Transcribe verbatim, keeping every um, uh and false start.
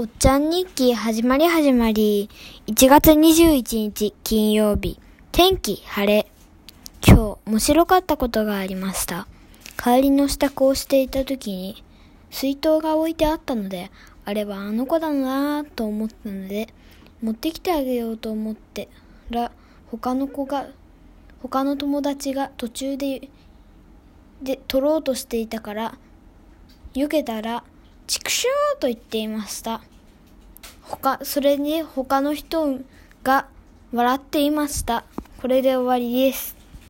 おっちゃん日記始まり始まり。いちがつにじゅういちにち金曜日、天気晴れ。今日面白かったことがありました。帰りの支度をしていた時に水筒が置いてあったので、あれはあの子だなぁと思ったので持ってきてあげようと思ってら、他の子が他の友達が途中でで取ろうとしていたから避けたら、ちくしょうと言っていました。他、それに他の人が笑っていました。これで終わりです。